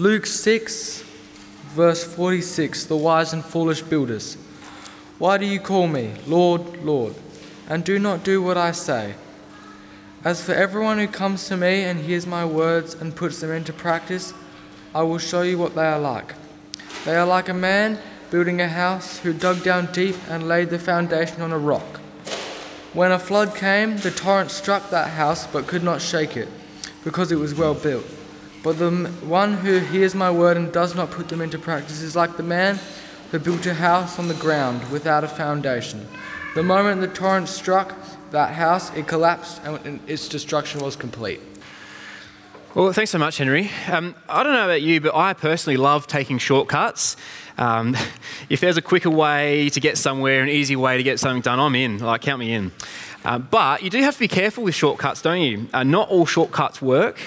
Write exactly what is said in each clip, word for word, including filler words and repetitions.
Luke six, verse forty-six, the wise and foolish builders. Why do you call me, Lord, Lord, and do not do what I say? As for everyone who comes to me and hears my words and puts them into practice, I will show you what they are like. They are like a man building a house who dug down deep and laid the foundation on a rock. When a flood came, the torrent struck that house but could not shake it, because it was well built. But the one who hears my word and does not put them into practice is like the man who built a house on the ground without a foundation. The moment the torrent struck that house, it collapsed and its destruction was complete. Well, thanks so much, Henry. Um, I don't know about you, but I personally love taking shortcuts. Um, if there's a quicker way to get somewhere, an easy way to get something done, I'm in. Like, count me in. Uh, but you do have to be careful with shortcuts, don't you? Uh, not all shortcuts work.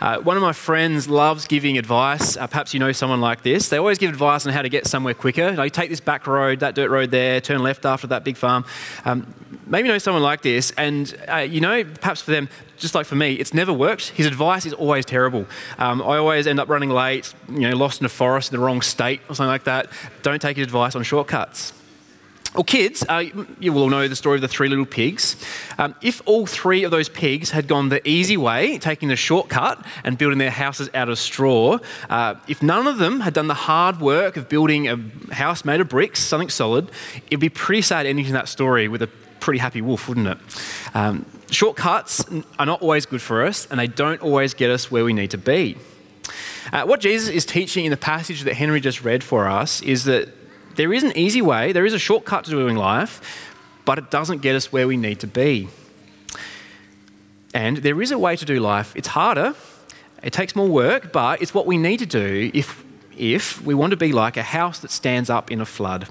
Uh, one of my friends loves giving advice. Uh, perhaps you know someone like this. They always give advice on how to get somewhere quicker. Like, take this back road, that dirt road there, turn left after that big farm. Um, maybe you know someone like this. And, uh, you know, perhaps for them, just like for me, it's never worked. His advice is always terrible. Um, I always end up running late, you know, lost in a forest in the wrong state or something like that. Don't take his advice on shortcuts. Well, kids, uh, you will all know the story of the three little pigs. Um, if all three of those pigs had gone the easy way, taking the shortcut and building their houses out of straw, uh, if none of them had done the hard work of building a house made of bricks, something solid, it'd be pretty sad ending to that story with a pretty happy wolf, wouldn't it? Um, shortcuts are not always good for us, and they don't always get us where we need to be. Uh, what Jesus is teaching in the passage that Henry just read for us is that there is an easy way, there is a shortcut to doing life, but it doesn't get us where we need to be. And there is a way to do life. It's harder, it takes more work, but it's what we need to do if, if we want to be like a house that stands up in a flood.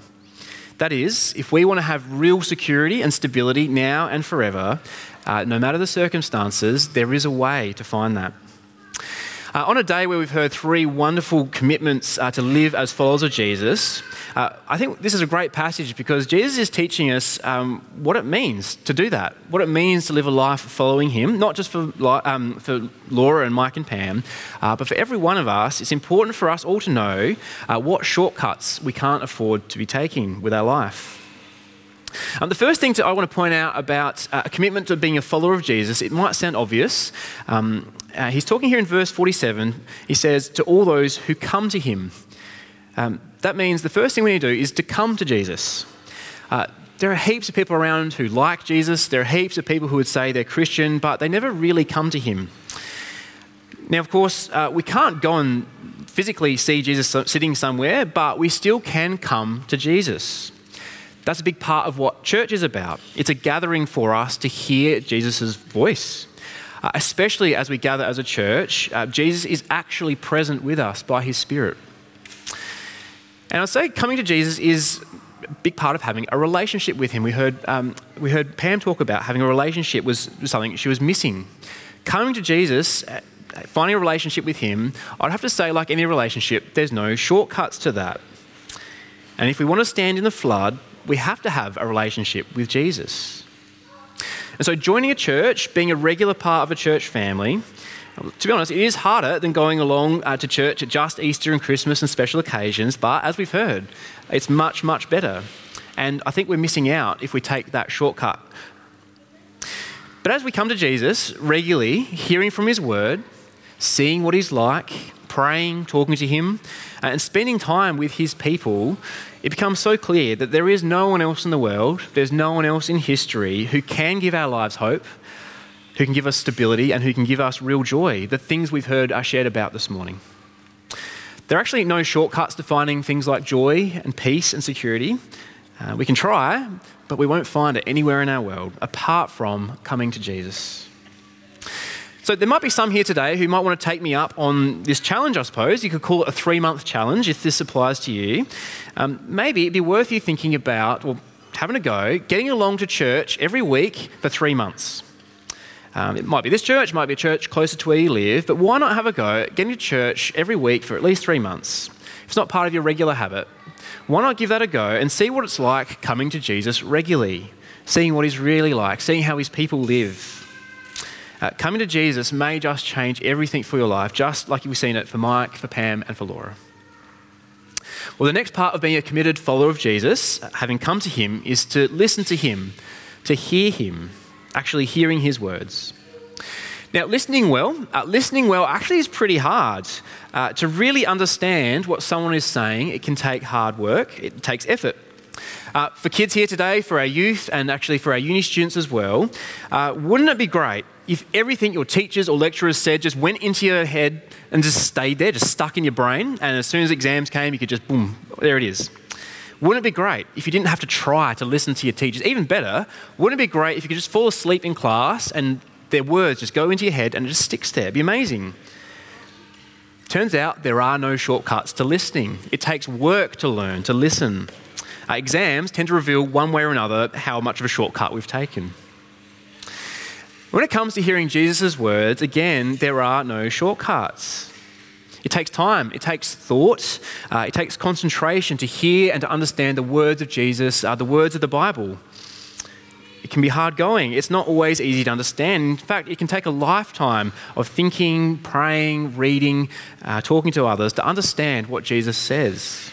That is, if we want to have real security and stability now and forever, uh, no matter the circumstances, there is a way to find that. Uh, on a day where we've heard three wonderful commitments uh, to live as followers of Jesus, uh, I think this is a great passage because Jesus is teaching us um, what it means to do that, what it means to live a life following him, not just for, um, for Laura and Mike and Pam, uh, but for every one of us. It's important for us all to know uh, what shortcuts we can't afford to be taking with our life. Um, the first thing to, I want to point out about uh, a commitment to being a follower of Jesus, it might sound obvious. Um, uh, he's talking here in verse forty-seven. He says, to all those who come to him. Um, that means the first thing we need to do is to come to Jesus. Uh, there are heaps of people around who like Jesus. There are heaps of people who would say they're Christian, but they never really come to him. Now, of course, uh, we can't go and physically see Jesus sitting somewhere, but we still can come to Jesus. That's a big part of what church is about. It's a gathering for us to hear Jesus' voice. Uh, especially as we gather as a church, uh, Jesus is actually present with us by his Spirit. And I'd say coming to Jesus is a big part of having a relationship with him. We heard, um, we heard Pam talk about having a relationship was something she was missing. Coming to Jesus, uh, finding a relationship with him, I'd have to say, like any relationship, there's no shortcuts to that. And if we want to stand in the flood, we have to have a relationship with Jesus. And so joining a church, being a regular part of a church family, to be honest, it is harder than going along uh, to church at just Easter and Christmas and special occasions, but as we've heard, it's much, much better. And I think we're missing out if we take that shortcut. But as we come to Jesus regularly, hearing from his word, seeing what he's like, praying, talking to him, and spending time with his people, it becomes so clear that there is no one else in the world, there's no one else in history who can give our lives hope, who can give us stability, and who can give us real joy, the things we've heard are shared about this morning. There are actually no shortcuts to finding things like joy and peace and security. Uh, we can try, but we won't find it anywhere in our world apart from coming to Jesus. So there might be some here today who might want to take me up on this challenge, I suppose. You could call it a three-month challenge if this applies to you. Um, maybe it'd be worth you thinking about, or having a go, getting along to church every week for three months. Um, it might be this church, it might be a church closer to where you live, but why not have a go at getting to church every week for at least three months? If it's not part of your regular habit, why not give that a go and see what it's like coming to Jesus regularly, seeing what he's really like, seeing how his people live. Uh, coming to Jesus may just change everything for your life, just like we've seen it for Mike, for Pam, and for Laura. Well, the next part of being a committed follower of Jesus, having come to him, is to listen to him, to hear him, actually hearing his words. Now, listening well, uh, listening well actually is pretty hard. Uh, to really understand what someone is saying, it can take hard work, it takes effort. Uh, for kids here today, for our youth, and actually for our uni students as well, uh, wouldn't it be great if everything your teachers or lecturers said just went into your head and just stayed there, just stuck in your brain, and as soon as exams came, you could just, boom, there it is. Wouldn't it be great if you didn't have to try to listen to your teachers? Even better, wouldn't it be great if you could just fall asleep in class and their words just go into your head and it just sticks there? It'd be amazing. Turns out there are no shortcuts to listening. It takes work to learn, to listen. Uh, exams tend to reveal one way or another how much of a shortcut we've taken. When it comes to hearing Jesus' words, again, there are no shortcuts. It takes time, it takes thought, uh, it takes concentration to hear and to understand the words of Jesus, uh, the words of the Bible. It can be hard going. It's not always easy to understand. In fact, it can take a lifetime of thinking, praying, reading, uh, talking to others to understand what Jesus says.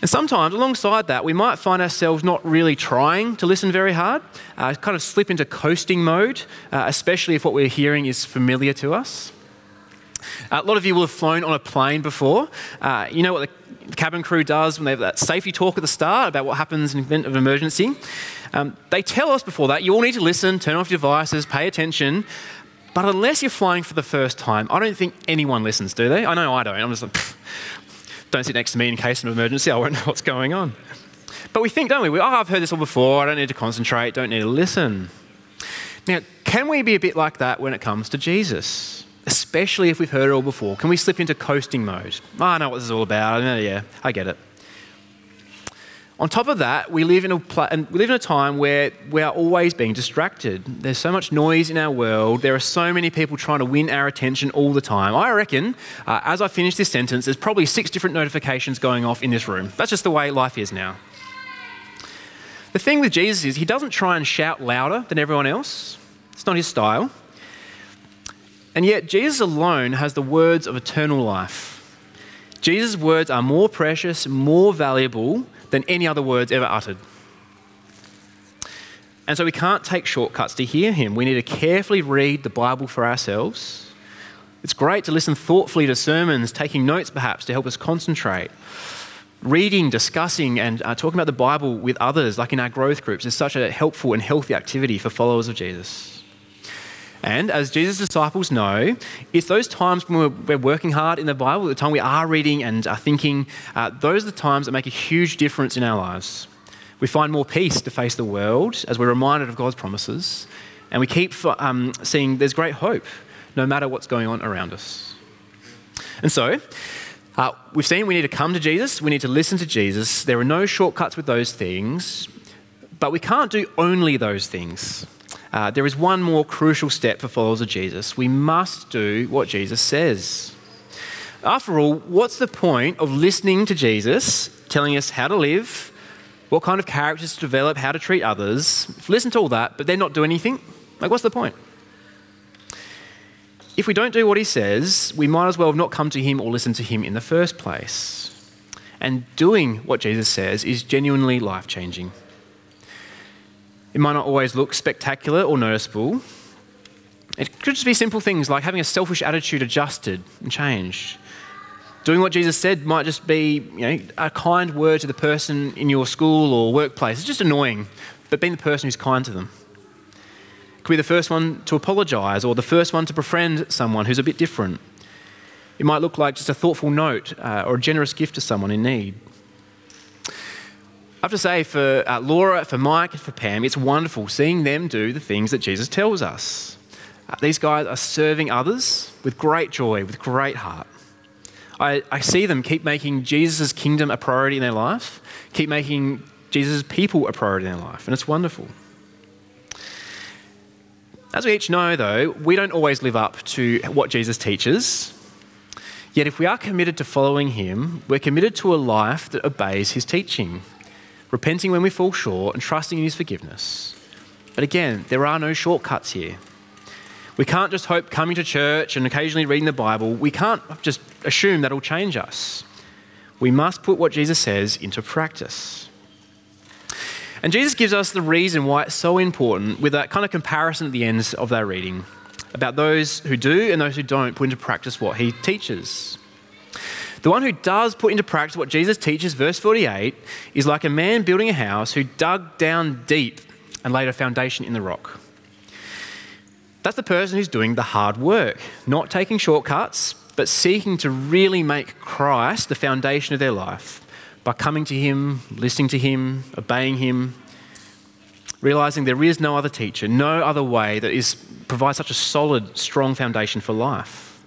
And sometimes, alongside that, we might find ourselves not really trying to listen very hard, uh, kind of slip into coasting mode, uh, especially if what we're hearing is familiar to us. Uh, a lot of you will have flown on a plane before. Uh, you know what the cabin crew does when they have that safety talk at the start about what happens in the event of an emergency? Um, they tell us before that, you all need to listen, turn off your devices, pay attention. But unless you're flying for the first time, I don't think anyone listens, do they? I know I don't. I'm just like... Pfft. Don't sit next to me in case of an emergency, I won't know what's going on. But we think, don't we? we? Oh, I've heard this all before, I don't need to concentrate, don't need to listen. Now, can we be a bit like that when it comes to Jesus? Especially if we've heard it all before. Can we slip into coasting mode? Oh, I know what this is all about, I know, yeah, I get it. On top of that, we live in a pl- and we live in a time where we are always being distracted. There's so much noise in our world. There are so many people trying to win our attention all the time. I reckon, uh, as I finish this sentence, there's probably six different notifications going off in this room. That's just the way life is now. The thing with Jesus is he doesn't try and shout louder than everyone else. It's not his style. And yet Jesus alone has the words of eternal life. Jesus' words are more precious, more valuable than any other words ever uttered. And so we can't take shortcuts to hear him. We need to carefully read the Bible for ourselves. It's great to listen thoughtfully to sermons, taking notes perhaps to help us concentrate. Reading, discussing, and uh, talking about the Bible with others, like in our growth groups, is such a helpful and healthy activity for followers of Jesus. And as Jesus' disciples know, it's those times when we're, we're working hard in the Bible, the time we are reading and are thinking, uh, those are the times that make a huge difference in our lives. We find more peace to face the world as we're reminded of God's promises, and we keep um, seeing there's great hope no matter what's going on around us. And so, uh, we've seen we need to come to Jesus, we need to listen to Jesus. There are no shortcuts with those things, but we can't do only those things. Uh, there is one more crucial step for followers of Jesus. We must do what Jesus says. After all, what's the point of listening to Jesus, telling us how to live, what kind of characters to develop, how to treat others? Listen to all that, but then not do anything? Like, what's the point? If we don't do what he says, we might as well have not come to him or listened to him in the first place. And doing what Jesus says is genuinely life-changing. It might not always look spectacular or noticeable. It could just be simple things like having a selfish attitude adjusted and changed. Doing what Jesus said might just be, you know, a kind word to the person in your school or workplace. It's just annoying, but being the person who's kind to them. It could be the first one to apologise or the first one to befriend someone who's a bit different. It might look like just a thoughtful note uh, or a generous gift to someone in need. I have to say, for uh, Laura, for Mike, and for Pam, it's wonderful seeing them do the things that Jesus tells us. Uh, these guys are serving others with great joy, with great heart. I, I see them keep making Jesus' kingdom a priority in their life, keep making Jesus' people a priority in their life, and it's wonderful. As we each know, though, we don't always live up to what Jesus teaches. Yet if we are committed to following him, we're committed to a life that obeys his teaching. Repenting when we fall short and trusting in his forgiveness. But again, there are no shortcuts here. We can't just hope coming to church and occasionally reading the Bible, we can't just assume that'll change us. We must put what Jesus says into practice. And Jesus gives us the reason why it's so important with that kind of comparison at the end of that reading about those who do and those who don't put into practice what he teaches. The one who does put into practice what Jesus teaches, verse forty-eight, is like a man building a house who dug down deep and laid a foundation in the rock. That's the person who's doing the hard work, not taking shortcuts, but seeking to really make Christ the foundation of their life by coming to him, listening to him, obeying him, realising there is no other teacher, no other way that is provides such a solid, strong foundation for life.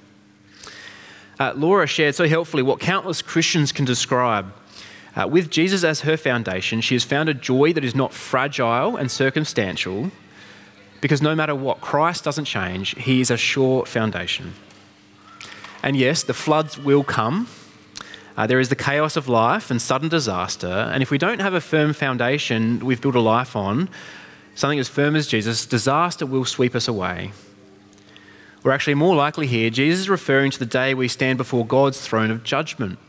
Uh, Laura shared so helpfully what countless Christians can describe. Uh, with Jesus as her foundation, she has found a joy that is not fragile and circumstantial, because no matter what, Christ doesn't change. He is a sure foundation. And yes, the floods will come. Uh, there is the chaos of life and sudden disaster. And if we don't have a firm foundation we've built a life on, something as firm as Jesus, disaster will sweep us away. Or actually more likely here, Jesus is referring to the day we stand before God's throne of judgment.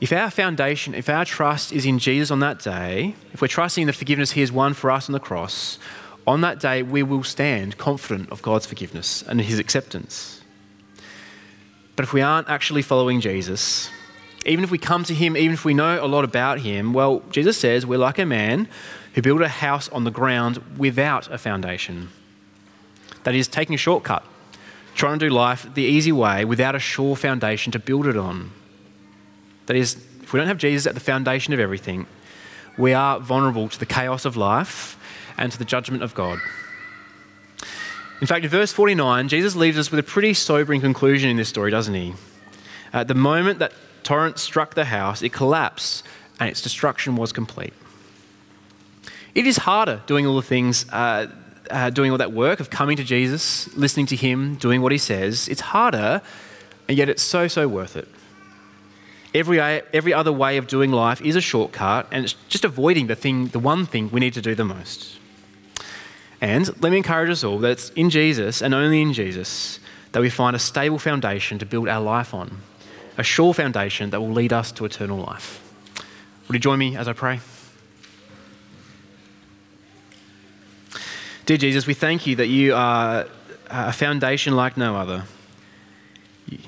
If our foundation, if our trust is in Jesus on that day, if we're trusting in the forgiveness he has won for us on the cross, on that day we will stand confident of God's forgiveness and his acceptance. But if we aren't actually following Jesus, even if we come to him, even if we know a lot about him, well, Jesus says we're like a man who built a house on the ground without a foundation. That is, taking a shortcut, trying to do life the easy way without a sure foundation to build it on. That is, if we don't have Jesus at the foundation of everything, we are vulnerable to the chaos of life and to the judgment of God. In fact, in verse forty-nine, Jesus leaves us with a pretty sobering conclusion in this story, doesn't he? At the moment that torrent struck the house, it collapsed and its destruction was complete. It is harder doing all the things, uh, uh, doing all that work of coming to Jesus, listening to him, doing what he says. It's harder, and yet it's so, so worth it. Every, every other way of doing life is a shortcut, and it's just avoiding the thing, the one thing we need to do the most. And let me encourage us all that it's in Jesus and only in Jesus that we find a stable foundation to build our life on, a sure foundation that will lead us to eternal life. Would you join me as I pray? Dear Jesus, we thank you that you are a foundation like no other.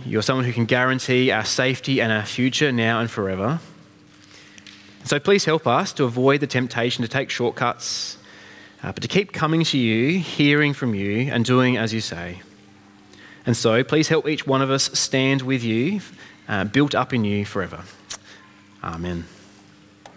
You're someone who can guarantee our safety and our future now and forever. So please help us to avoid the temptation to take shortcuts, Uh, but to keep coming to you, hearing from you, and doing as you say. And so, please help each one of us stand with you, uh, built up in you forever. Amen.